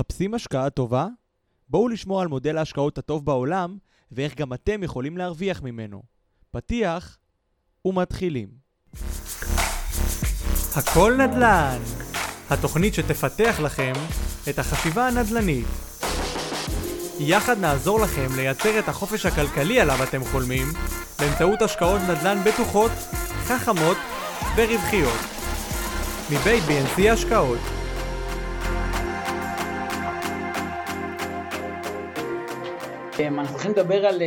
מחפשים השקעה טובה? בואו לשמוע על מודל ההשקעות הטוב בעולם ואיך גם אתם יכולים להרוויח ממנו. פתיח ומתחילים. הכל נדל"ן, התוכנית שתפתח לכם את החשיבה הנדל"נית. יחד נעזור לכם לייצר את החופש הכלכלי עליו אתם חולמים באמצעות השקעות נדל"ן בטוחות, חכמות ורווחיות. מבית BNC השקעות. אנחנו הולכים לדבר על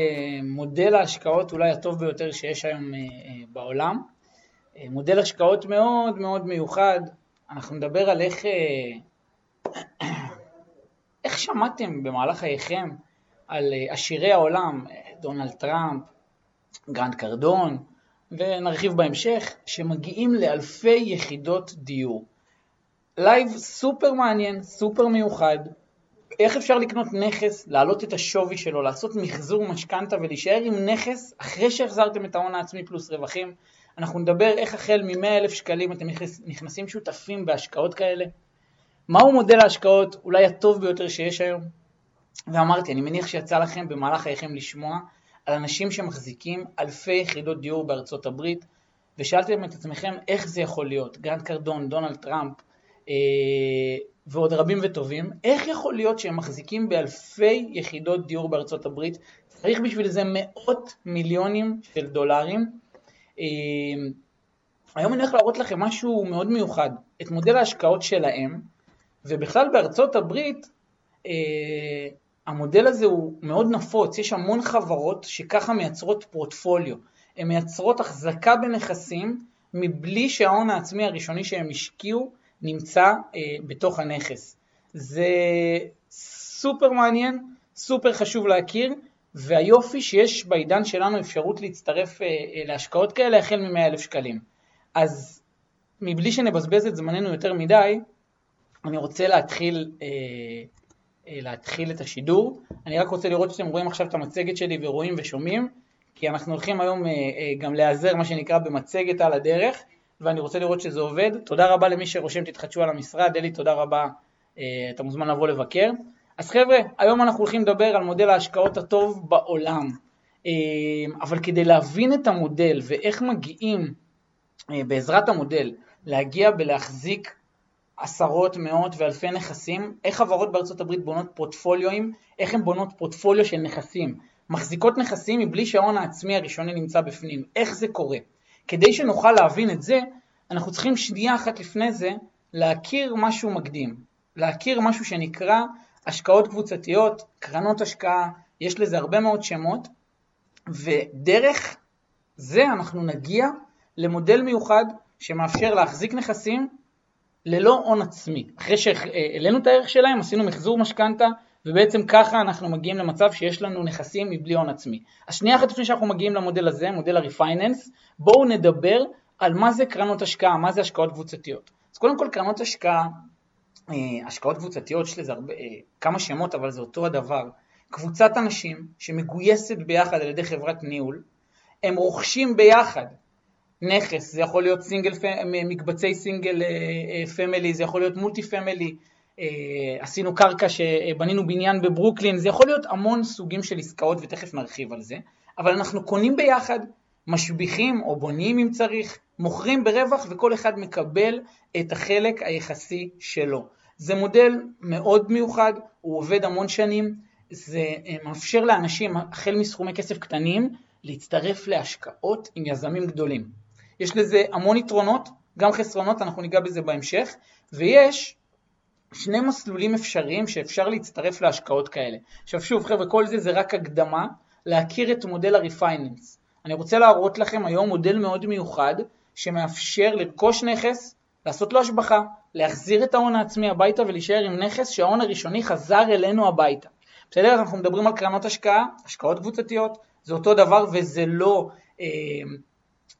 מודל ההשקעות אולי הטוב ביותר שיש היום בעולם. מודל השקעות מאוד מאוד מיוחד. אנחנו נדבר על איך שמעתם במהלך חייכם על עשירי העולם, דונלד טראמפ, גרנט קרדון, ונרחיב בהמשך, שמגיעים לאלפי יחידות דיור. לייב סופר מעניין, סופר מיוחד. איך אפשר לקנות נכס, להעלות את השווי שלו, לעשות מחזור משכנתה ולהישאר עם נכס אחרי שהחזרתם את ההון העצמי פלוס רווחים. אנחנו נדבר איך החל מ-100,000 שקלים אתם נכנסים שותפים בהשקעות כאלה. מהו מודל ההשקעות אולי הטוב ביותר שיש היום? ואמרתי, אני מניח שיצא לכם במהלך חייכם לשמוע על אנשים שמחזיקים אלפי יחידות דיור בארצות הברית, ושאלתם את עצמכם איך זה יכול להיות, גרנט קרדון, דונלד טראמפ, ועוד רבים וטובים, איך יכול להיות שהם מחזיקים באלפי יחידות דיור בארצות הברית? צריך בשביל זה מאות מיליונים של דולרים. היום אני הולך להראות לכם משהו מאוד מיוחד, את מודל ההשקעות שלהם, ובכלל בארצות הברית, המודל הזה הוא מאוד נפוץ, יש המון חברות שככה מייצרות פורטפוליו, הן מייצרות החזקה בנכסים מבלי שההון העצמי הראשוני שהם השקיעו נמצא בתוך הנכס. זה סופר מעניין, סופר חשוב להכיר, והיופי שיש בעידן שלנו אפשרות להצטרף להשקעות כאלה החל מ-100,000 שקלים. אז מבלי שנבזבז את זמננו יותר מדי, אני רוצה להתחיל את השידור. אני רק רוצה לראות שאתם רואים עכשיו את המצגת שלי ורואים ושומעים, כי אנחנו הולכים היום גם להיעזר מה שנקרא במצגת על הדרך, ואני רוצה לראות שזה עובד. תודה רבה למי שרושם תתחדשו על המשרד, אלי תודה רבה, אתה מוזמן לבוא לבקר. אז חבר'ה, היום אנחנו הולכים לדבר על מודל ההשקעות הטוב בעולם, אבל כדי להבין את המודל ואיך מגיעים בעזרת המודל להגיע ולהחזיק עשרות, מאות ואלפי נכסים, איך חברות בארצות הברית בונות פורטפוליואים, איך הן בונות פורטפוליו של נכסים, מחזיקות נכסים מבלי שההון העצמי הראשוני נמצא בפנים, איך זה קורה? כדי שנוכל להבין את זה, אנחנו צריכים שנייה אחת לפני זה, להכיר משהו מקדים, להכיר משהו שנקרא השקעות קבוצתיות, קרנות השקעה, יש לזה הרבה מאוד שמות, ודרך זה אנחנו נגיע למודל מיוחד שמאפשר להחזיק נכסים, ללא הון עצמי. אחרי שהעלינו את הערך שלהם, עשינו מחזור משכנתה, ובעצם ככה אנחנו מגיעים למצב שיש לנו נכסים מבלי הון עצמי. השנייה אחת לפני שאנחנו מגיעים למודל הזה, מודל ה-Refinance, בואו נדבר על מה זה קרנות השקעה, מה זה השקעות קבוצתיות. אז קודם כל קרנות השקעה, השקעות קבוצתיות, יש לזה כמה שמות, אבל זה אותו הדבר. קבוצת אנשים שמגויסת ביחד על ידי חברת ניהול, הם רוכשים ביחד, נכס, זה יכול להיות מקבצי סינגל פמילי, זה יכול להיות מולטי פמילי, עשינו קרקע שבנינו בניין בברוקלין, זה יכול להיות המון סוגים של עסקאות ותכף נרחיב על זה, אבל אנחנו קונים ביחד, משביחים או בונים אם צריך, מוכרים ברווח וכל אחד מקבל את החלק היחסי שלו. זה מודל מאוד מיוחד, הוא עובד המון שנים, זה מאפשר לאנשים החל מסכומי כסף קטנים להצטרף להשקעות עם יזמים גדולים. יש לזה המון יתרונות, גם חסרונות, אנחנו ניגע בזה בהמשך, ויש שני מסלולים אפשריים שאפשר להצטרף להשקעות כאלה. עכשיו שוב חבר'ה, כל זה רק הקדמה להכיר את מודל ה-Refinance. אני רוצה להראות לכם היום מודל מאוד מיוחד, שמאפשר לרכוש נכס, לעשות לו השבחה, להחזיר את ההון העצמי הביתה ולהישאר עם נכס שההון הראשוני חזר אלינו הביתה. בסדר, אנחנו מדברים על קרנות השקעה, השקעות קבוצתיות, זה אותו דבר וזה לא...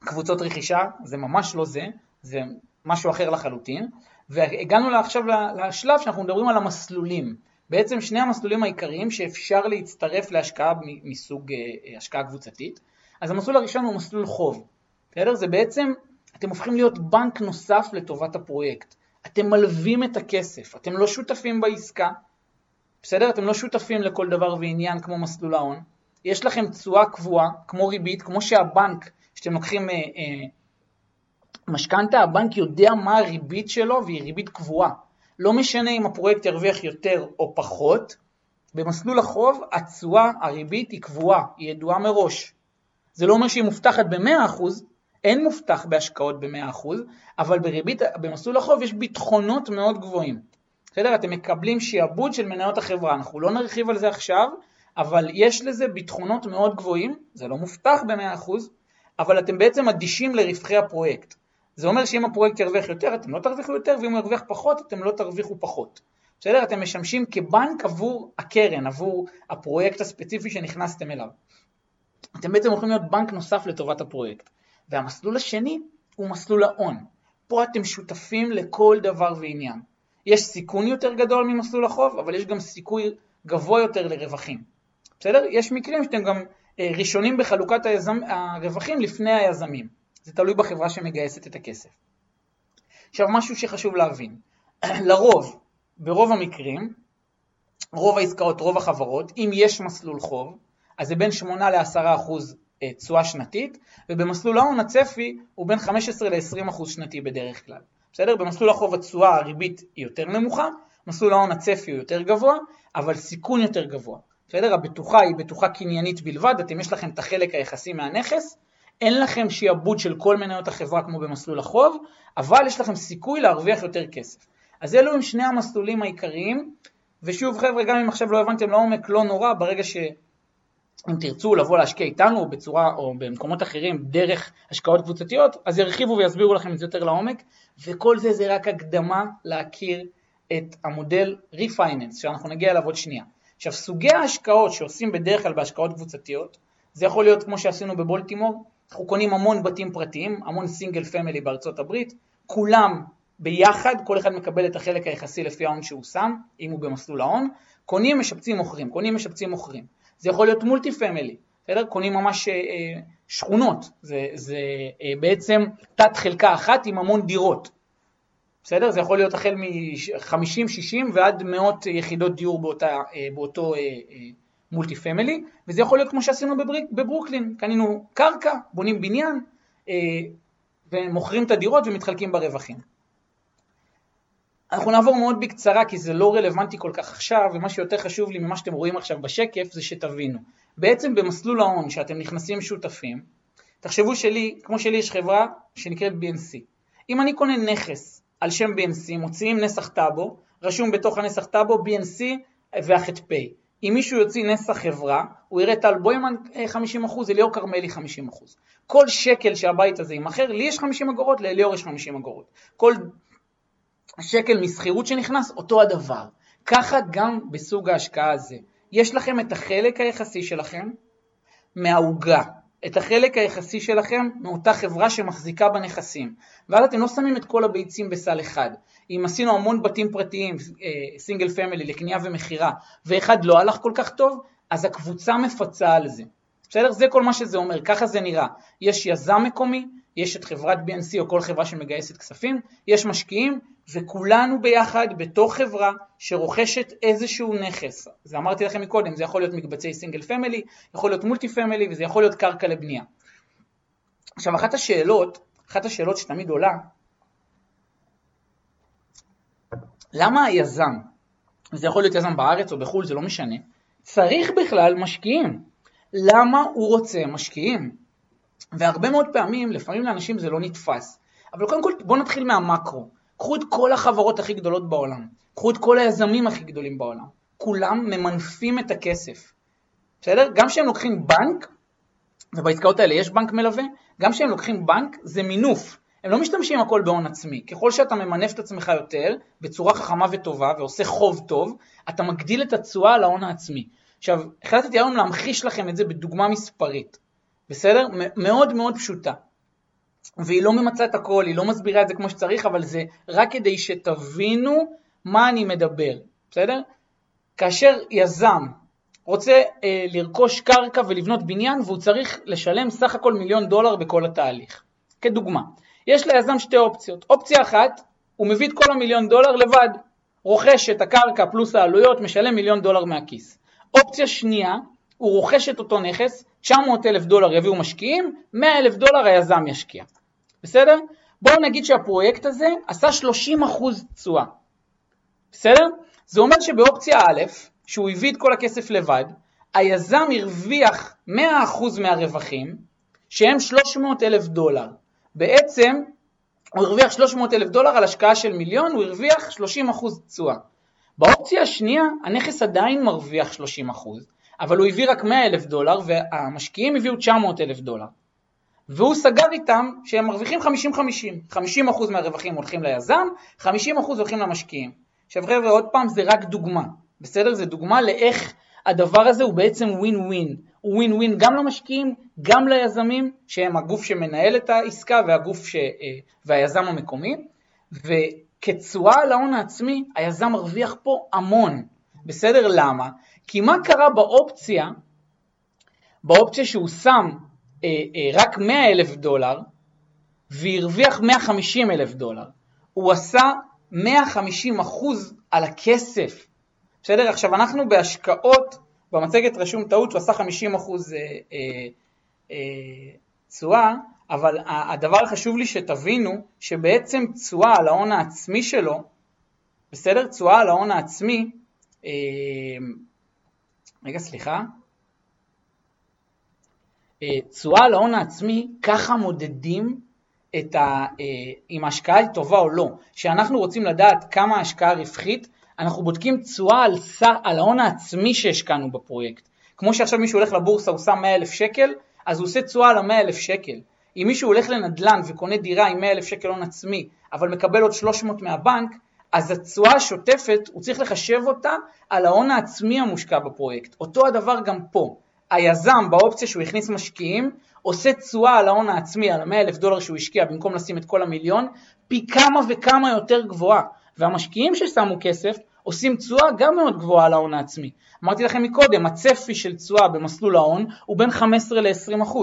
קבוצות רכישה, זה ממש לא זה, זה משהו אחר לחלוטין, והגענו עכשיו לשלב שאנחנו מדברים על המסלולים, בעצם שני המסלולים העיקריים שאפשר להצטרף להשקעה מסוג השקעה קבוצתית, אז המסלול הראשון הוא מסלול חוב, בסדר? זה בעצם, אתם הופכים להיות בנק נוסף לטובת הפרויקט, אתם מלווים את הכסף, אתם לא שותפים בעסקה, בסדר? אתם לא שותפים לכל דבר ועניין כמו מסלול ההון. יש לכם תשואה קבועה, כמו ריבית, כמו שהבנק, שאתם לוקחים משכנתא, הבנק יודע מה הריבית שלו, והיא ריבית קבועה. לא משנה אם הפרויקט ירוויח יותר או פחות, במסלול החוב, התשואה, הריבית היא קבועה, היא ידועה מראש. זה לא אומר שהיא מובטחת ב-100%, אין מובטח בהשקעות ב-100%, אבל בריבית, במסלול החוב יש ביטחונות מאוד גבוהים. בסדר? אתם מקבלים שיעבוד של מניות החברה, אנחנו לא נרחיב על זה עכשיו, אבל יש לזה ביטחונות מאוד גבוהים, זה לא מובטח ב-100%, אבל אתם בעצם אדישים לרווחי הפרויקט. זה אומר שאם הפרויקט ירוויח יותר, אתם לא תרוויחו יותר, ואם ירוויח פחות, אתם לא תרוויחו פחות. בסדר? אתם משמשים כבנק עבור הקרן, עבור הפרויקט הספציפי שנכנסתם אליו. אתם בעצם הולכים להיות בנק נוסף לטובת הפרויקט. והמסלול השני הוא מסלול ההון. פה אתם שותפים לכל דבר ועניין. יש סיכון יותר גדול ממסלול החוב, אבל יש גם סיכוי גבוה יותר לרווחים. בסדר? יש מקרים שאתם גם ראשונים בחלוקת הרווחים לפני היזמים. זה תלוי בחברה שמגייסת את הכסף. עכשיו, משהו שחשוב להבין. לרוב, ברוב המקרים, רוב העסקאות, רוב החברות, אם יש מסלול חוב, אז זה בין 8% ל-10% תשואה שנתית, ובמסלול ההון הצפי הוא בין 15% ל-20% שנתי בדרך כלל. בסדר? במסלול החוב התשואה הריבית היא יותר נמוכה, מסלול ההון הצפי הוא יותר גבוה, אבל סיכון יותר גבוה. בסדר? הבטוחה היא בטוחה קניינית בלבד, אתם יש לכם את החלק היחסי מהנכס, אין לכם שיעבוד של כל מניות החברה כמו במסלול החוב, אבל יש לכם סיכוי להרוויח יותר כסף. אז אלו הם שני המסלולים העיקריים, ושוב חבר'ה, גם אם עכשיו לא הבנתם לעומק, לא נורא, ברגע אם תרצו לבוא להשקיע איתנו או בצורה או במקומות אחרים דרך השקעות קבוצתיות, אז ירחיבו ויסבירו לכם את זה יותר לעומק, וכל זה זה רק הקדמה להכיר את המודל Refinance, שאנחנו נגיע אליו עוד שנייה. עכשיו, סוגי ההשקעות שעושים בדרך כלל בהשקעות קבוצתיות, זה יכול להיות כמו שעשינו בבולטימור, אנחנו קונים המון בתים פרטיים, המון סינגל פמילי בארצות הברית, כולם ביחד, כל אחד מקבל את החלק היחסי לפי ההון שהוא שם, אם הוא במסלול ההון, קונים, משפצים, מוכרים, קונים, משפצים, מוכרים. זה יכול להיות מולטי פמילי, בסדר? קונים ממש שכונות, זה בעצם תת חלקה אחת עם המון דירות, בסדר? זה יכול להיות החל מ-50-60 ועד 100 יחידות דיור באותו מולטי פמילי, וזה יכול להיות כמו שעשינו בברוקלין, קנינו קרקע, בונים בניין, ומוכרים את הדירות ומתחלקים ברווחים. אנחנו נעבור מאוד בקצרה, כי זה לא רלוונטי כל כך עכשיו, ומה שיותר חשוב לי ממה שאתם רואים עכשיו בשקף, זה שתבינו. בעצם במסלול ההון, שאתם נכנסים שותפים, תחשבו שלי, כמו שלי יש חברה שנקראת BNC. אם אני קונה נכס על שם BNC, מוציאים נסח טאבו, רשום בתוך הנסח טאבו BNC והחטפי. אם מישהו יוציא נסח חברה, הוא יראה טל בוימן 50%, אליאור קרמלי 50%. כל שקל שהבית הזה ימחר, לי יש 50 אגורות, לאליאור יש 50 אגורות. כל השקל מסחירות שנכנס, אותו הדבר. ככה גם בסוג ההשקעה הזה. יש לכם את החלק היחסי שלכם מההוגה. את החלק היחסי שלכם מאותה חברה שמחזיקה בנכסים. ועד אתם לא שמים את כל הביצים בסל אחד. אם עשינו המון בתים פרטיים, סינגל פמילי, לקנייה ומחירה, ואחד לא הלך כל כך טוב, אז הקבוצה מפצה על זה. בסדר? זה כל מה שזה אומר. ככה זה נראה. יש יזם מקומי, יש את חברת BNC או כל חברה שמגייסת כספים, יש משקיעים, וכולנו ביחד בתוך חברה שרוכשת איזשהו נכס. זה אמרתי לכם מקודם, זה יכול להיות מקבצי סינגל פמילי, יכול להיות מולטי פמילי, וזה יכול להיות קרקע לבנייה. עכשיו, אחת השאלות שתמיד עולה, למה היזם, זה יכול להיות יזם בארץ או בחול, זה לא משנה, צריך בכלל משקיעים. למה הוא רוצה משקיעים? והרבה מאוד פעמים, לפעמים לאנשים זה לא נתפס. אבל קודם כל, בואו נתחיל מהמקרו. קחו את כל החברות הכי גדולות בעולם. קחו את כל היזמים הכי גדולים בעולם. כולם ממנפים את הכסף. בסדר? גם שהם לוקחים בנק, ובעסקאות האלה יש בנק מלווה, גם שהם לוקחים בנק, זה מינוף. הם לא משתמשים הכל בהון עצמי. ככל שאתה ממנף את עצמך יותר, בצורה חכמה וטובה, ועושה חוב טוב, אתה מגדיל את התשואה על ההון העצמי. עכשיו, החלטתי היום להמחיש לכם את זה בדוגמה מספרית. בסדר? מאוד מאוד פשוטה. והיא לא ממצה את הכל, היא לא מסבירה את זה כמו שצריך, אבל זה רק כדי שתבינו מה אני מדבר. בסדר? כאשר יזם רוצה לרכוש קרקע ולבנות בניין, והוא צריך לשלם סך הכל $1,000,000 בכל התהליך. כדוגמה, יש ליזם שתי אופציות. אופציה אחת, הוא מביא את כל $1,000,000 לבד. רוכש את הקרקע פלוס העלויות, משלם $1,000,000 מהכיס. אופציה שנייה, הוא רוכש את אותו נכס, $900,000 יביאו משקיעים, $100,000 היזם ישקיע. בסדר? בואו נגיד שהפרויקט הזה עשה 30% תשואה. בסדר? זה אומר שבאופציה א', שהוא הביא את כל הכסף לבד, היזם הרוויח 100% מהרווחים, שהם $300,000. בעצם, הוא הרוויח $300,000 על השקעה של $1,000,000, הוא הרוויח 30% תשואה. באופציה השנייה, הנכס עדיין מרוויח 30%, אבל הוא הביא רק $100,000, והמשקיעים הביאו $900,000. והוא סגר איתם שהם מרוויחים 50-50. 50% מהרווחים הולכים ליזם, 50% הולכים למשקיעים. עכשיו חבר'ה, עוד פעם, זה רק דוגמה. בסדר? זה דוגמה לאיך הדבר הזה הוא בעצם win-win. הוא win-win גם למשקיעים, גם ליזמים, שהם הגוף שמנהל את העסקה והיזם המקומי. וכצועה על ההון העצמי, היזם מרוויח פה המון. בסדר? למה? כי מה קרה באופציה, שהוא שם רק $100,000 והרוויח $150,000. הוא עשה 150% על הכסף. בסדר? עכשיו אנחנו בהשקעות, במצגת רשום טעות, הוא עשה 50% תשואה, אבל הדבר חשוב לי שתבינו שבעצם תשואה על ההון העצמי שלו, בסדר? תשואה על ההון העצמי, רגע סליחה, תשואה על ההון העצמי, ככה מודדים אם ההשקעה היא טובה או לא. שאנחנו רוצים לדעת כמה ההשקעה רווחית, אנחנו בודקים תשואה על ההון העצמי שהשקענו בפרויקט. כמו שעכשיו מישהו הולך לבורסה, הוא שם $100,000, אז הוא עושה תשואה על $100,000. אם מישהו הולך לנדלן וקונה דירה עם $100,000 הון עצמי, אבל מקבל עוד 300 מהבנק, אז התשואה השוטפת, הוא צריך לחשב אותה על ההון העצמי המושקע בפרויקט. אותו הדבר גם פה. היזם באופציה שהוא הכניס משקיעים, עושה תשואה על ההון העצמי, על $100,000 שהוא השקיע, במקום לשים את כל $1,000,000, פי כמה וכמה יותר גבוהה. והמשקיעים ששמו כסף, עושים תשואה גם מאוד גבוהה על ההון העצמי. אמרתי לכם מקודם, הצפי של תשואה במסלול ההון, הוא בין 15% ל-20%.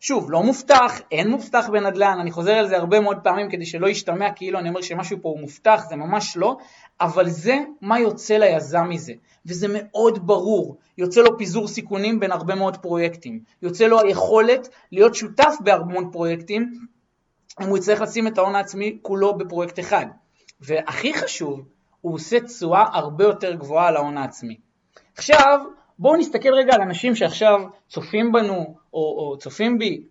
שוב, לא מובטח, אין מובטח בנדל"ן, אני חוזר על זה הרבה מאוד פעמים, כדי שלא ישתמע כאילו אני אומר שמשהו פה הוא מובטח, זה ממש לא, אבל זה מה יוצא ליזם מזה, וזה מאוד ברור, יוצא לו פיזור סיכונים בין הרבה מאוד פרויקטים, יוצא לו היכולת להיות שותף בהרבה מאוד פרויקטים, אם הוא יצטרך לשים את ההון העצמי כולו בפרויקט אחד, והכי חשוב, הוא עושה תשואה הרבה יותר גבוהה על ההון העצמי. עכשיו, בואו נסתכל רגע על אנשים שעכשיו צופים בנו, או צופים בי,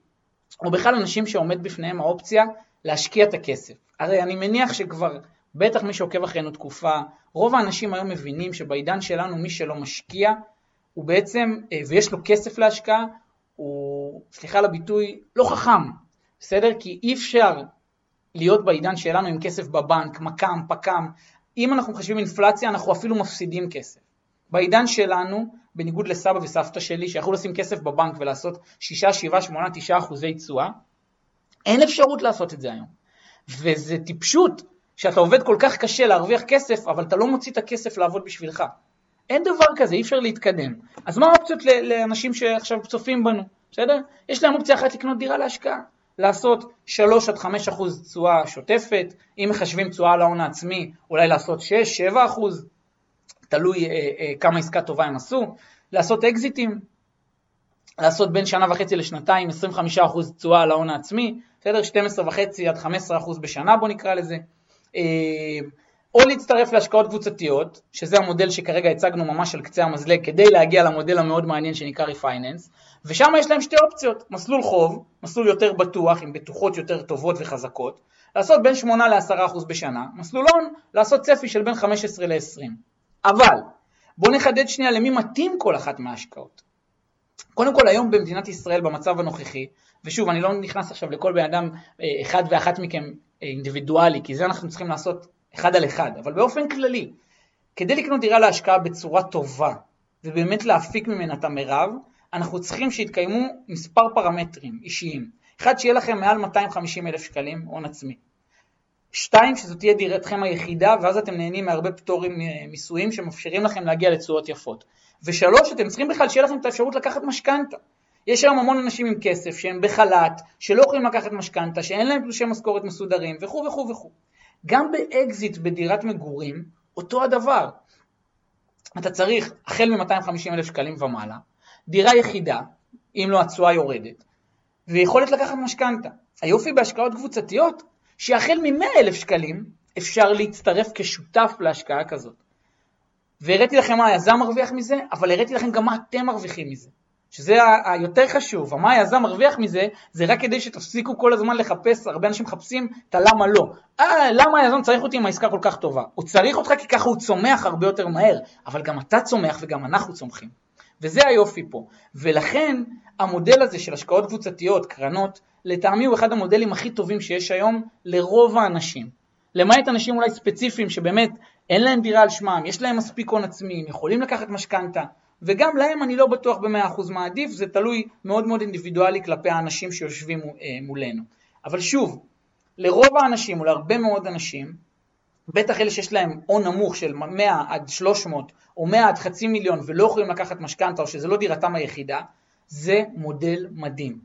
או בכלל אנשים שעומד בפניהם האופציה להשקיע את הכסף. הרי אני מניח שכבר, בטח מי שעוקב אחרינו תקופה, רוב האנשים היום מבינים שבעידן שלנו מי שלא משקיע, הוא בעצם, ויש לו כסף להשקעה, הוא, סליחה לביטוי, לא חכם. בסדר? כי אי אפשר להיות בעידן שלנו עם כסף בבנק, מקם, פקם. אם אנחנו חושבים אינפלציה, אנחנו אפילו מפסידים כסף. בעידן שלנו, בניגוד לסבא וסבתא שלי, שיכולו לשים כסף בבנק ולעשות 6%, 7%, 8%, 9% תשואה, אין אפשרות לעשות את זה היום. וזה טיפשות שאתה עובד כל כך קשה להרוויח כסף, אבל אתה לא מוציא את הכסף לעבוד בשבילך. אין דבר כזה, אי אפשר להתקדם. אז מה האופציות לאנשים שעכשיו צופים בנו? בסדר? יש להם אופציה אחת לקנות דירה להשקעה. לעשות 3-5% תשואה שוטפת, אם מחשבים תשואה על ההון העצמי, אולי לעשות 6-7%, תלוי כמה עסקה טובה הם עשו, לעשות אקזיטים, לעשות בין 1.5 ל-2, 25% תשואה על ההון העצמי, בסדר? 12.5% עד 15% בשנה, בוא נקרא לזה. או להצטרף להשקעות קבוצתיות, שזה המודל שכרגע הצגנו ממש על קצה המזלג, כדי להגיע למודל המאוד מעניין שנקרא Refinance, ושם יש להם שתי אופציות, מסלול חוב, מסלול יותר בטוח, עם בטוחות יותר טובות וחזקות, לעשות בין 8% ל-10% בשנה, מסלולון, לעשות צפי של בין 15% ל-20%. אבל, בואו נחדד שנייה למי מתאים כל אחת מההשקעות. קודם כל, היום במדינת ישראל, במצב הנוכחי, ושוב, אני לא נכנס עכשיו לכל בן אדם אחד ואחת מכם אינדיבידואלי, כי זה אנחנו צריכים לעשות אחד על אחד, אבל באופן כללי, כדי לקנות דירה להשקעה בצורה טובה, ובאמת להפיק ממנה את המרב, אנחנו צריכים שיתקיימו מספר פרמטרים אישיים. אחד, שיהיה לכם מעל $250,000 הון עצמי. 2, שזאת תהיה דירתכם היחידה, ואז אתם נהנים מהרבה פטורים מיסויים שמאפשרים לכם להגיע לתשואות יפות. 3, אתם צריכים בכלל שיהיה לכם את האפשרות לקחת משכנתה. יש היום המון אנשים עם כסף שהם בחל"ת, שלא יכולים לקחת משכנתה, שאין להם תלושי משכורת מסודרים, וכו'. גם באקזיט בדירת מגורים, אותו הדבר. אתה צריך, החל מ-250,000 שקלים ומעלה, דירה יחידה, אם לא הצועה יורדת, ויכולת לקחת משכנתה. היופי בהשקעות קבוצתיות, שהחל מ-100,000 שקלים, אפשר להצטרף כשותף להשקעה כזאת. והראיתי לכם מה היזם מרוויח מזה, אבל הראיתי לכם גם מה אתם מרוויחים מזה. שזה היותר חשוב, ומה היזם מרוויח מזה, זה רק כדי שתפסיקו כל הזמן לחפש, הרבה אנשים מחפשים את הלמה לא. למה היזם צריך אותי אם העסקה כל כך טובה? הוא צריך אותך כי ככה הוא צומח הרבה יותר מהר, אבל גם אתה צומח וגם אנחנו צומחים. וזה היופי פה. ולכן המודל הזה של השקעות קבוצתיות, קרנות, לטעמי הוא אחד המודלים הכי טובים שיש היום לרוב האנשים. למעט אנשים אולי ספציפיים שבאמת אין להם דירה על שמם, יש להם מספיק הון עצמי, יכולים לקחת משכנתה, וגם להם אני לא בטוח ב-100% מה עדיף, זה תלוי מאוד מאוד אינדיבידואלי כלפי האנשים שיושבים מולנו. אבל שוב, לרוב האנשים, או להרבה מאוד אנשים, בטח אלה שיש להם הון נמוך של 100 עד 300, או 100 עד חצי מיליון, ולא יכולים לקחת משכנתה, או שזה לא דירתם היחידה, זה מודל מדהים.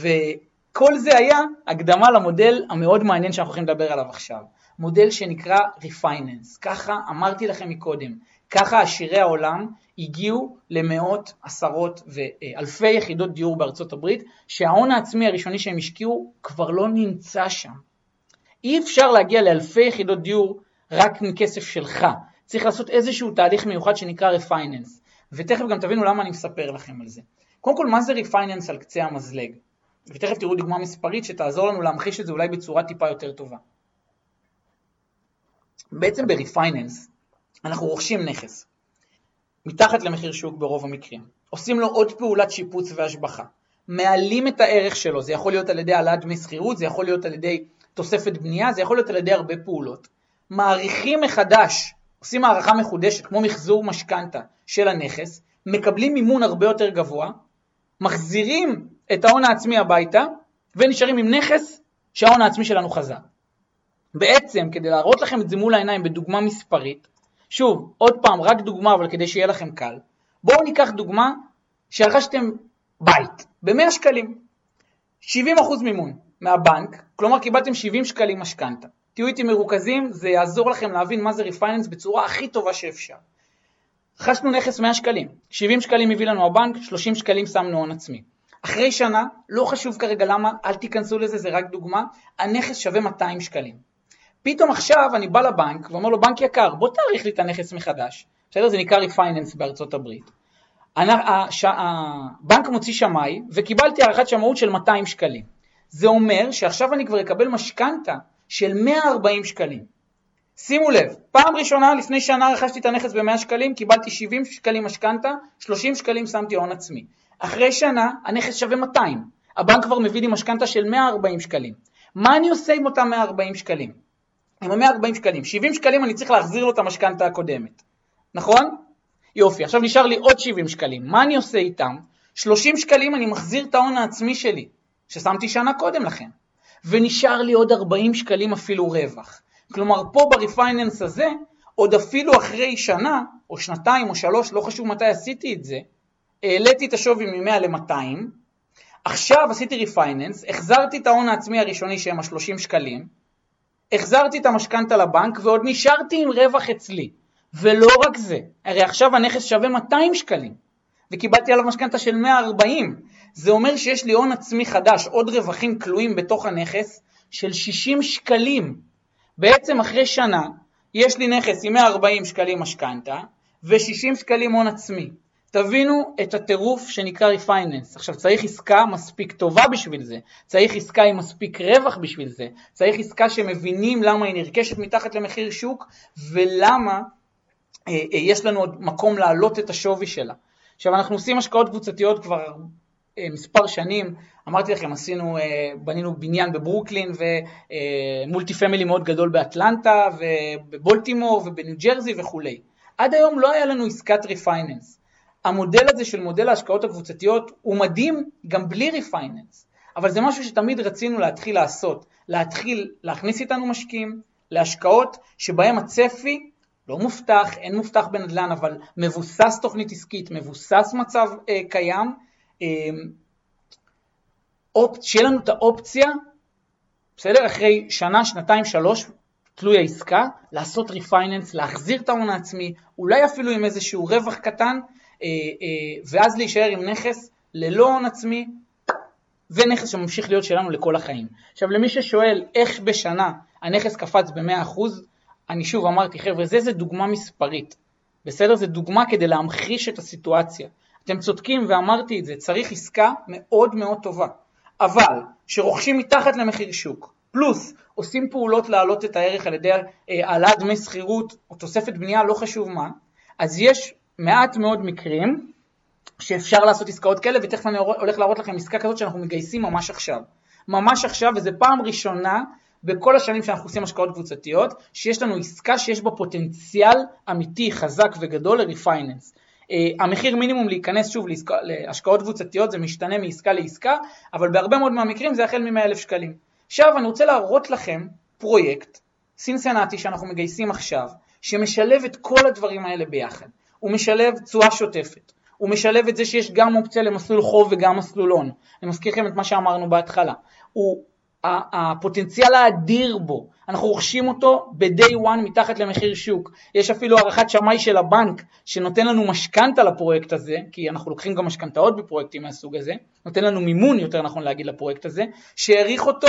וכל זה היה הקדמה למודל המאוד מעניין שאנחנו הולכים לדבר עליו עכשיו. מודל שנקרא Refinance. ככה אמרתי לכם מקודם, ככה עשירי העולם הגיעו למאות, עשרות ואלפי יחידות דיור בארצות הברית, שההון העצמי הראשוני שהם השקיעו כבר לא נמצא שם. אי אפשר להגיע לאלפי יחידות דיור רק מכסף שלך. צריך לעשות איזשהו תהליך מיוחד שנקרא Refinance. ותכף גם תבינו למה אני מספר לכם על זה. קודם כל, מה זה Refinance על קצה המזלג? ותכף תראו דוגמה מספרית שתעזור לנו להמחיש את זה אולי בצורה טיפה יותר טובה. בעצם ב-Refinance אנחנו רוכשים נכס מתחת למחיר שוק ברוב המקרים, עושים לו עוד פעולת שיפוץ והשבחה, מעלים את הערך שלו, זה יכול להיות על ידי העלאת דמי שכירות, זה יכול להיות על ידי תוספת בנייה, זה יכול להיות על ידי הרבה פעולות, מעריכים מחדש, עושים הערכה מחודשת כמו מחזור משכנתה של הנכס, מקבלים מימון הרבה יותר גבוה, מחזירים את ההון העצמי הביתה ונשארים עם נכס שההון העצמי שלנו חזר. בעצם כדי להראות לכם את זה מול העיניים בדוגמה מספרית, שוב, עוד פעם, רק דוגמה, אבל כדי שיהיה לכם קל. בואו ניקח דוגמה שרכשתם בית ב-100 שקלים. 70% מימון מהבנק, כלומר קיבלתם 70 שקלים משכנתה. תהיו איתי מרוכזים, זה יעזור לכם להבין מה זה ריפייננס בצורה הכי טובה שאפשר. רכשנו נכס 100 שקלים, 70 שקלים הביא לנו הבנק, 30 שקלים שמנו הון עצמי. אחרי שנה, לא חשוב כרגע למה, אל תיכנסו לזה, זה רק דוגמה, הנכס שווה 200 שקלים. פתאום עכשיו אני בא לבנק ואומר לו, בנק יקר, בוא תאריך לי את הנכס מחדש. בסדר, זה נקרא ריפייננס בארצות הברית. הבנק מוציא שמאי וקיבלתי הערכת שמאות של 200 שקלים. זה אומר שעכשיו אני כבר אקבל משכנתה של 140 שקלים. שימו לב, פעם ראשונה לפני שנה רכשתי את הנכס ב-100 שקלים, קיבלתי 70 שקלים משכנתה, 30 שקלים שמתי הון עצמי. אחרי שנה הנכס שווה 200. הבנק כבר מביא לי משכנתה של 140 שקלים. מה אני עושה עם אותם 140 שקלים? עם 140 שקלים, 70 שקלים אני צריך להחזיר לו את המשכנתה הקודמת, נכון? יופי, עכשיו נשאר לי עוד 70 שקלים, מה אני עושה איתם? 30 שקלים אני מחזיר את ההון העצמי שלי, ששמתי שנה קודם לכן, ונשאר לי עוד 40 שקלים אפילו רווח, כלומר פה בריפייננס הזה, עוד אפילו אחרי שנה, או שנתיים או שלוש, לא חשוב מתי עשיתי את זה, העליתי את השווי מ-100 ל-200, עכשיו עשיתי ריפייננס, החזרתי את ההון העצמי הראשוני שהם ה-30 שקלים, החזרתי את המשכנתה לבנק ועוד נשארתי עם רווח אצלי. ולא רק זה, הרי עכשיו הנכס שווה 200 שקלים, וקיבלתי עליו משכנתה של 140. זה אומר שיש לי הון עצמי חדש, עוד רווחים כלואים בתוך הנכס של 60 שקלים. בעצם אחרי שנה, יש לי נכס עם 140 שקלים משכנתה, ו-60 שקלים הון עצמי. תבינו את הטירוף שנקרא ריפייננס. עכשיו צריך עסקה מספיק טובה בשביל זה, צריך עסקה עם מספיק רווח בשביל זה, צריך עסקה שמבינים למה היא נרכשת מתחת למחיר שוק, ולמה יש לנו עוד מקום להעלות את השווי שלה. עכשיו אנחנו עושים השקעות קבוצתיות כבר מספר שנים, אמרתי לכם עשינו, בנינו בניין בברוקלין ומולטי פמילי מאוד גדול באטלנטה ובבולטימור ובניו ג'רזי וכולי. עד היום לא היה לנו עסקת ריפייננס. המודל הזה של מודל ההשקעות הקבוצתיות הוא מדהים גם בלי ריפייננס, אבל זה משהו שתמיד רצינו להתחיל לעשות, להתחיל להכניס איתנו משקיעים, להשקעות שבהם הצפי לא מובטח, אין מובטח בנדלן, אבל מבוסס תוכנית עסקית, מבוסס מצב קיים, שיהיה לנו את האופציה, בסדר, אחרי שנה, שנתיים, שלוש, תלוי העסקה, לעשות ריפייננס, להחזיר את ההון העצמי, אולי אפילו עם איזשהו רווח קטן, ואז להישאר עם נכס ללא הון עצמי, זה נכס שממשיך להיות שלנו לכל החיים. עכשיו, למי ששואל איך בשנה הנכס קפץ ב-100%, אני שוב אמרתי, חבר'ה, זה דוגמה מספרית. בסדר? זה דוגמה כדי להמחיש את הסיטואציה. אתם צודקים ואמרתי את זה, צריך עסקה מאוד מאוד טובה. אבל, שרוכשים מתחת למחיר שוק, פלוס עושים פעולות להעלות את הערך על ידי העלאת דמי שכירות או תוספת בנייה, לא חשוב מה, אז יש מעט מאוד מקרים שאפשר לעשות עסקאות כאלה, ותכף אני הולך להראות לכם עסקה כזאת שאנחנו מגייסים ממש עכשיו. ממש עכשיו, וזה פעם ראשונה בכל השנים שאנחנו עושים השקעות קבוצתיות, שיש לנו עסקה שיש בה פוטנציאל אמיתי, חזק וגדול לריפייננס. המחיר מינימום להיכנס שוב להשקעות קבוצתיות, זה משתנה מעסקה לעסקה, אבל בהרבה מאוד מהמקרים זה החל מ-100,000 שקלים. עכשיו אני רוצה להראות לכם פרויקט, סינסנטי שאנחנו מגייסים עכשיו, שמשלב את כל הדברים האלה ביחד. הוא משלב תשואה שוטפת. הוא משלב את זה שיש גם אופציה למסלול חוב וגם מסלול הון. אני מזכיר לכם את מה שאמרנו בהתחלה. הפוטנציאל האדיר בו, אנחנו רוכשים אותו ב-day one מתחת למחיר שוק. יש אפילו ערכת שמאי של הבנק שנותן לנו משכנתא לפרויקט הזה, כי אנחנו לוקחים גם משכנתאות בפרויקטים מהסוג הזה, נותן לנו מימון יותר נכון להגיד לפרויקט הזה, שהעריך אותו,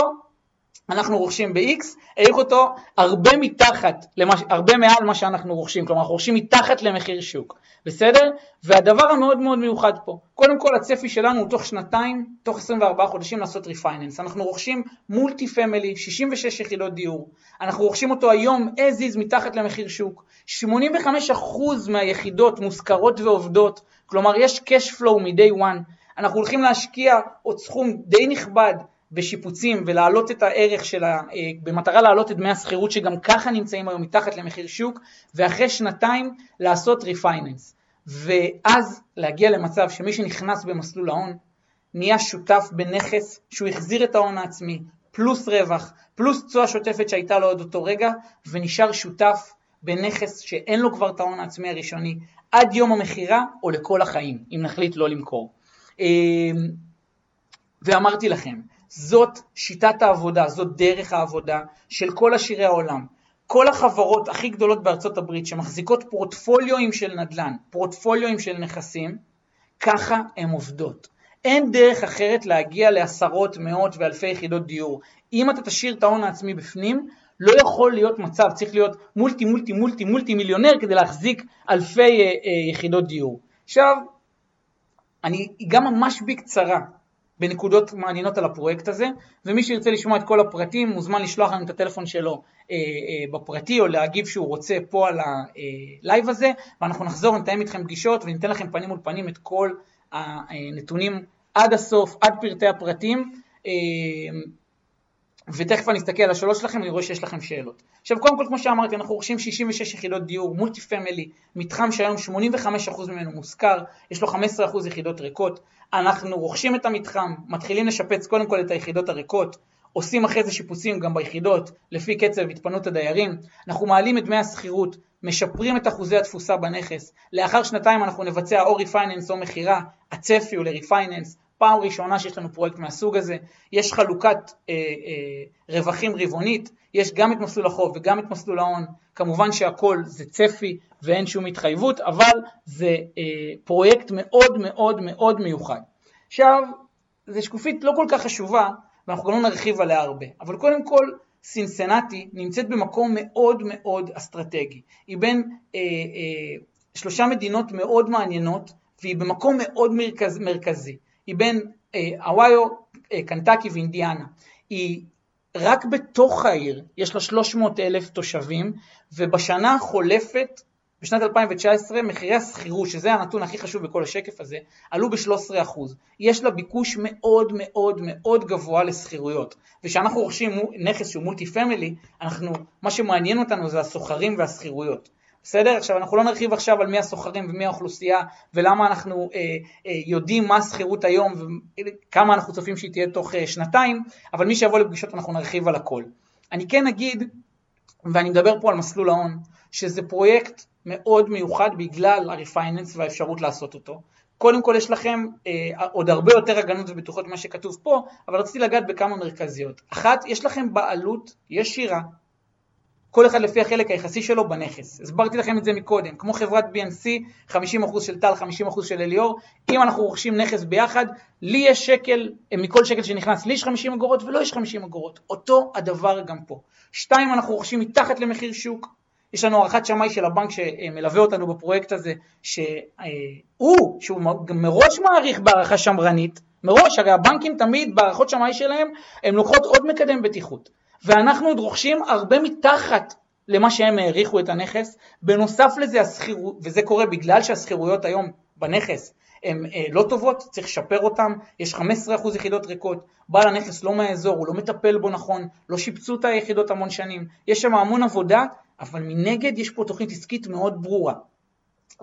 אנחנו רוכשים ב-X, העריך אותו הרבה מתחת, הרבה מעל מה שאנחנו רוכשים, כלומר אנחנו רוכשים מתחת למחיר שוק, בסדר? והדבר המאוד מאוד מיוחד פה, קודם כל הצפי שלנו הוא תוך שנתיים, תוך 24 חודשים לעשות ריפייננס, אנחנו רוכשים מולטי פמילי, 66 יחידות דיור, אנחנו רוכשים אותו היום as is מתחת למחיר שוק, 85% מהיחידות מושכרות ועובדות, כלומר יש cash flow מ-day one, אנחנו הולכים להשקיע עוד סכום די נכבד, בשיפוצים ולהעלות את הערך שלה, במטרה להעלות את דמי השכירות שגם ככה נמצאים היום מתחת למחיר שוק, ואחרי שנתיים לעשות ריפייננס. ואז להגיע למצב שמי שנכנס במסלול ההון, נהיה שותף בנכס שהוא החזיר את ההון העצמי, פלוס רווח, פלוס צועה שוטפת שהייתה לו עד אותו רגע, ונשאר שותף בנכס שאין לו כבר את ההון העצמי הראשוני, עד יום המחירה או לכל החיים, אם נחליט לא למכור. ואמרתי לכם, זאת שיטת העבודה, זאת דרך העבודה של כל עשירי העולם. כל החברות הכי גדולות בארצות הברית שמחזיקות פורטפוליואים של נדל"ן, פורטפוליואים של נכסים, ככה הן עובדות. אין דרך אחרת להגיע לעשרות, מאות ואלפי יחידות דיור. אם אתה תשאיר את ההון העצמי בפנים, לא יכול להיות מצב, צריך להיות מולטי מולטי מולטי מולטי מיליונר כדי להחזיק אלפי יחידות דיור. עכשיו, אני גם ממש בקצרה, בנקודות מעניינות על הפרויקט הזה, ומי שירצה לשמוע את כל הפרטים, מוזמן לשלוח לנו את הטלפון שלו בפרטי, או להגיב שהוא רוצה פה על הלייב הזה, ואנחנו נחזור, נתאם איתכם פגישות, וניתן לכם פנים מול פנים את כל הנתונים עד הסוף, עד פרטי הפרטים, ותכף אני אסתכל על השאלות שלכם, אני רואה שיש לכם שאלות. עכשיו, קודם כל, כמו שאמרתי, אנחנו רוכשים 66 יחידות דיור, מולטי פמילי, מתחם שהיום 85% ממנו מושכר, יש לו 15% יחידות ריקות, אנחנו רוכשים את המתחם, מתחילים לשפץ קודם כל את היחידות הריקות, עושים אחרי זה שיפוצים גם ביחידות, לפי קצב התפנות הדיירים, אנחנו מעלים את דמי השכירות, משפרים את אחוזי התפוסה בנכס, לאחר שנתיים אנחנו נבצע או ריפייננס או מחירה, הצפי הוא לריפייננס, פעם ראשונה שיש לנו פרויקט מהסוג הזה, יש חלוקת רווחים רבעונית, יש גם את מסלול החוב וגם את מסלול ההון, כמובן שהכל זה צפי ואין שום התחייבות, אבל זה פרויקט מאוד מאוד מאוד מיוחד. עכשיו, זו שקופית לא כל כך חשובה, ואנחנו גם לא נרחיב עליה הרבה, אבל קודם כל, סינסנטי נמצאת במקום מאוד מאוד אסטרטגי, היא בין שלושה מדינות מאוד מעניינות, והיא במקום מאוד מרכזי, היא בין אוהיו, קנטקי ואינדיאנה. היא רק בתוך העיר, יש לה 300,000 תושבים, ובשנה החולפת, בשנת 2019, מחירי השכירות, שזה הנתון הכי חשוב בכל השקף הזה, עלו ב-13%. יש לה ביקוש מאוד מאוד מאוד גבוה לשכירויות. ושאנחנו רוכשים נכס שהוא מולטי פמילי, מה שמעניין אותנו זה הסוחרים והשכירויות. בסדר? עכשיו, אנחנו לא נרחיב עכשיו על מי הסוחרים ומי האוכלוסייה, ולמה אנחנו יודעים מה השכירות היום, וכמה אנחנו צופים שהיא תהיה תוך שנתיים, אבל מי שיבוא לפגישות אנחנו נרחיב על הכל. אני כן אגיד, ואני מדבר פה על מסלול ההון, שזה פרויקט מאוד מיוחד בגלל הריפייננס והאפשרות לעשות אותו. קודם כל יש לכם עוד הרבה יותר הגנות ובטוחות ממה שכתוב פה, אבל רציתי לגעת בכמה מרכזיות. אחת, יש לכם בעלות ישירה, כל אחד לפי החלק היחסי שלו בנכס. הסברתי לכם את זה מקודם, כמו חברת BNC, 50% של טל, 50% של אליאור. אם אנחנו רוכשים נכס ביחד, לי יש שקל, מכל שקל שנכנס, לי יש 50 אגורות ולא יש 50 אגורות. אותו הדבר גם פה. 2, אנחנו רוכשים מתחת למחיר שוק. יש לנו ערכת שמאי של הבנק שמלווה אותנו בפרויקט הזה, שהוא מראש מעריך בערכה שמרנית, מראש, הרי הבנקים תמיד בערכות שמאי שלהם, הם לוקחות עוד מקדם בטיחות. ואנחנו עוד רוכשים הרבה מתחת למה שהם העריכו את הנכס. בנוסף לזה, וזה קורה בגלל שהסחירויות היום בנכס הן לא טובות, צריך לשפר אותן, יש 15% יחידות ריקות, בעל הנכס לא מהאזור, הוא לא מטפל בו נכון, לא שיפצו את היחידות המון שנים, יש שם המון עבודה, אבל מנגד יש פה תוכנית עסקית מאוד ברורה.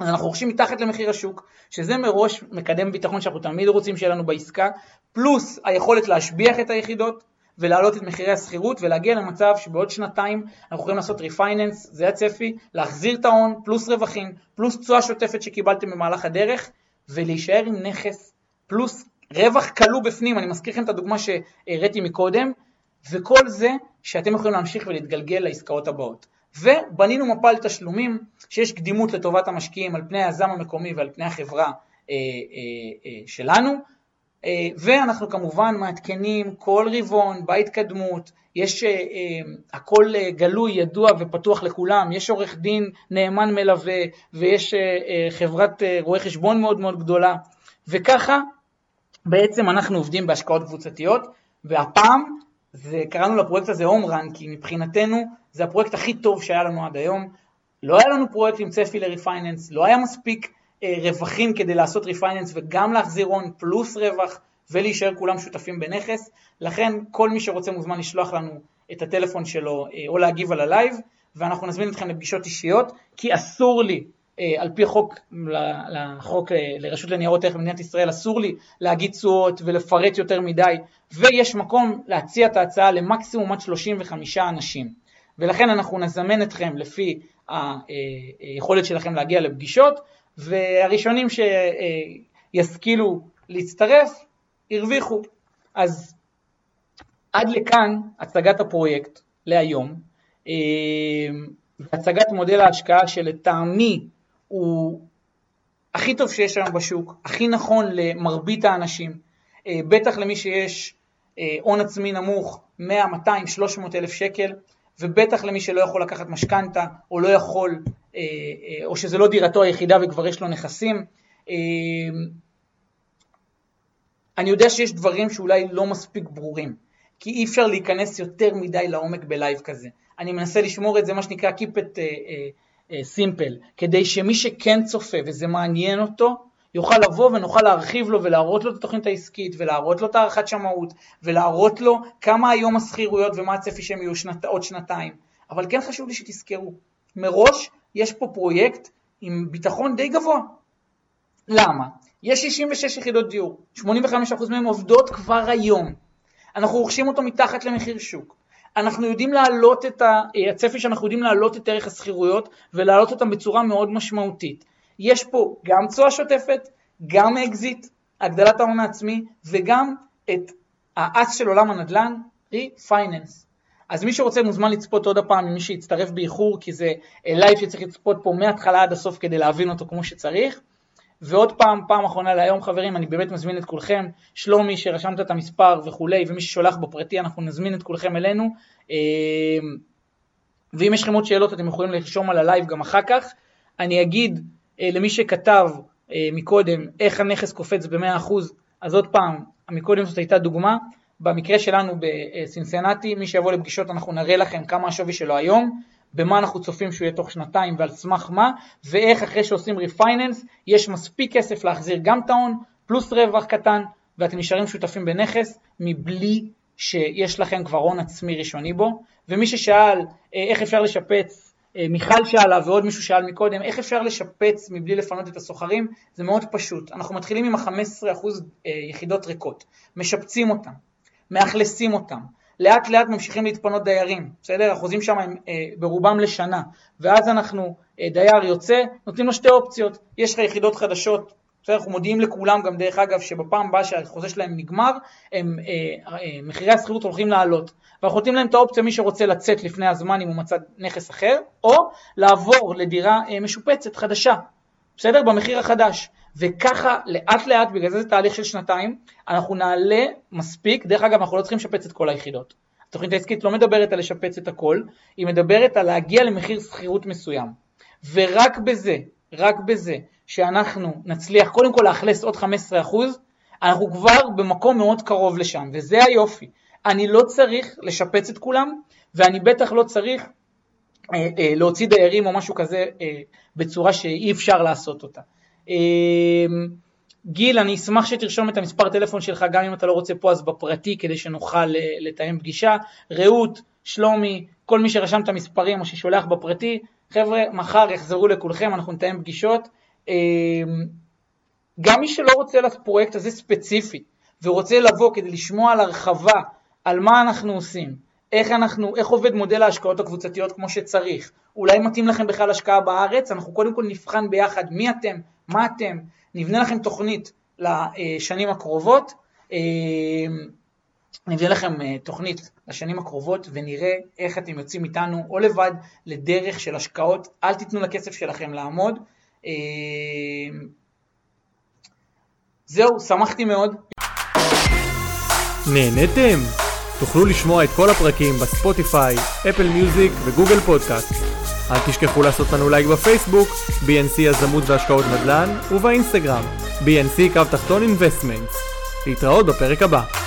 אנחנו רוכשים מתחת למחיר השוק, שזה מראש מקדם ביטחון שאנחנו תמיד רוצים שלנו בעסקה, פלוס היכולת להשביח את היחידות, ולהעלות את מחירי הסחירות, ולהגיע למצב שבעוד 2 אנחנו יכולים לעשות ריפייננס, זה הצפי, להחזיר את ההון, פלוס רווחים, פלוס תשואה שוטפת שקיבלתם במהלך הדרך, ולהישאר עם נכס, פלוס רווח כלוא בפנים, אני מזכיר לכם את הדוגמה שהראיתי מקודם, וכל זה שאתם יכולים להמשיך ולהתגלגל לעסקאות הבאות. ובנינו מפל תשלומים, שיש קדימות לטובת המשקיעים, על פני היזם המקומי ועל פני החברה שלנו, ואנחנו כמובן מעדכנים כל רבעון, בהתקדמות, יש הכל גלוי, ידוע ופתוח לכולם, יש עורך דין נאמן מלווה, ויש חברת רואי חשבון מאוד מאוד גדולה, וככה בעצם אנחנו עובדים בהשקעות קבוצתיות, והפעם קראנו לפרויקט הזה Home Ranking, מבחינתנו זה הפרויקט הכי טוב שהיה לנו עד היום, לא היה לנו פרויקט עם צפי לריפייננס, לא היה מספיק רווחים כדי לעשות ריפייננס וגם להחזיר הון פלוס רווח ולהישאר כולם שותפים בנכס. לכן כל מי שרוצה מוזמן לשלוח לנו את הטלפון שלו או להגיב על הלייב, ואנחנו נזמין אתכם לפגישות אישיות, כי אסור לי על פי חוק לרשות לניירות ערך במדינת ישראל, אסור לי להגיד תשואות ולפרט יותר מדי, ויש מקום להציע את ההצעה למקסימום עד 35 אנשים, ולכן אנחנו נזמן אתכם לפי היכולת שלכם להגיע לפגישות, והראשונים שיסכילו להצטרף, הרוויחו. אז עד לכאן הצגת הפרויקט להיום, והצגת מודל ההשקעה שלטעמי הוא הכי טוב שיש היום בשוק, הכי נכון למרבית האנשים, בטח למי שיש הון עצמי נמוך, 100, 200, 300 אלף שקל, ובטח למי שלא יכול לקחת משכנתה, או לא יכול, או שזה לא דירתו היחידה וכבר יש לו נכסים. אני יודע שיש דברים שאולי לא מספיק ברורים, כי אי אפשר להיכנס יותר מדי לעומק בלייב כזה. אני מנסה לשמור את זה, מה שנקרא Keep it simple, כדי שמי שכן צופה וזה מעניין אותו, יוכל לבוא ונוכל להרחיב לו ולהראות לו את התוכנית העסקית, ולהראות לו את הערכת שמאות, ולהראות לו כמה היום הסחירויות ומה הצפי שהם יהיו עוד 2. אבל כן חשוב לי שתזכרו, מראש יש פה פרויקט עם ביטחון די גבוה. למה? יש 66 יחידות דיור, 85% מהם עובדות כבר היום. אנחנו רוכשים אותו מתחת למחיר שוק. אנחנו יודעים להעלות את הצפי שאנחנו יודעים להעלות את ערך הסחירויות, ולהעלות אותם בצורה מאוד משמעותית. יש פה גם צועה שוטפת, גם אקזיט, הגדלת ההון העצמי, וגם את האס של עולם הנדל"ן, ריפייננס. אז מי שרוצה מוזמן לצפות עוד הפעם, מי שיצטרף באיחור, כי זה לייב שצריך לצפות פה מההתחלה עד הסוף כדי להבין אותו כמו שצריך. ועוד פעם אחרונה להיום חברים, אני באמת מזמין את כולכם, שלומי שרשמת את המספר וכולי, ומי ששולח בפרטי, אנחנו נזמין את כולכם אלינו. ואם יש לכם עוד שאלות, אתם יכולים לרשום על הלייב גם אחר כך. אני אגיד למי שכתב מקודם איך הנכס קופץ ב100%, אז עוד פעם, מקודם זאת הייתה דוגמה, במקרה שלנו בסינסינטי, מי שיבוא לפגישות אנחנו נראה לכם כמה השווי שלו היום, במה אנחנו צופים שהוא יהיה תוך 2 ועל סמך מה, ואיך אחרי שעושים ריפייננס, יש מספיק כסף להחזיר גם את ההון, פלוס רווח קטן, ואתם נשארים שותפים בנכס, מבלי שיש לכם כבר הון עצמי ראשוני בו. ומי ששאל איך אפשר לשפץ, מיכל שאלה ועוד מישהו שאל מקודם, איך אפשר לשפץ מבלי לפנות את הסוחרים? זה מאוד פשוט. אנחנו מתחילים עם 15% יחידות ריקות, משפצים אותם, מאכלסים אותם, לאט לאט ממשיכים להתפנות דיירים, בסדר? החוזים שם הם ברובם לשנה, ואז אנחנו, דייר יוצא, נותנים לו 2 אופציות, יש לך יחידות חדשות בסדר, אנחנו מודיעים לכולם גם דרך אגב שבפעם הבאה שהחוזה שלהם נגמר, מחירי השכירות הולכים לעלות, ואנחנו נותנים להם את האופציה מי שרוצה לצאת לפני הזמן אם הוא מצא נכס אחר, או לעבור לדירה משופצת חדשה, בסדר? במחיר החדש. וככה לאט לאט, בגלל זה תהליך של שנתיים, אנחנו נעלה מספיק, דרך אגב אנחנו לא צריכים לשפץ את כל היחידות. התוכנית העסקית לא מדברת על לשפץ את הכל, היא מדברת על להגיע למחיר שכירות מסוים. ורק בזה, שאנחנו נצליח קודם כל להכלס עוד 15%, אנחנו כבר במקום מאוד קרוב לשם, וזה היופי. אני לא צריך לשפץ את כולם, ואני בטח לא צריך להוציא דיירים או משהו כזה בצורה שאי אפשר לעשות אותה. גיל, אני אשמח שתרשום את המספר טלפון שלך, גם אם אתה לא רוצה פה אז בפרטי, כדי שנוכל לתאם פגישה. רעות, שלומי, כל מי שרשם את המספרים או ששולח בפרטי, חבר'ה, מחר יחזרו לכולכם, אנחנו נתאם פגישות. גם מי שלא רוצה לפרויקט הזה ספציפי, ורוצה לבוא כדי לשמוע על הרחבה, על מה אנחנו עושים, איך עובד מודל ההשקעות הקבוצתיות כמו שצריך, אולי מתאים לכם בכלל השקעה בארץ, אנחנו קודם כל נבחן ביחד מי אתם, מה אתם, נבנה לכם תוכנית לשנים הקרובות, ונראה איך אתם יוצאים איתנו או לבד לדרך של השקעות, אל תיתנו לכסף שלכם לעמוד. זהו, שמחתי מאוד. נהנתם? תוכלו לשמוע את כל הפרקים בספוטיפיי, אפל מיוזיק וגוגל פודקאסט. אל תשכחו לעשות לנו לייק בפייסבוק, BNC יזמות והשקעות נדל"ן, ובאינסטגרם, BNC_investments. להתראות בפרק הבא.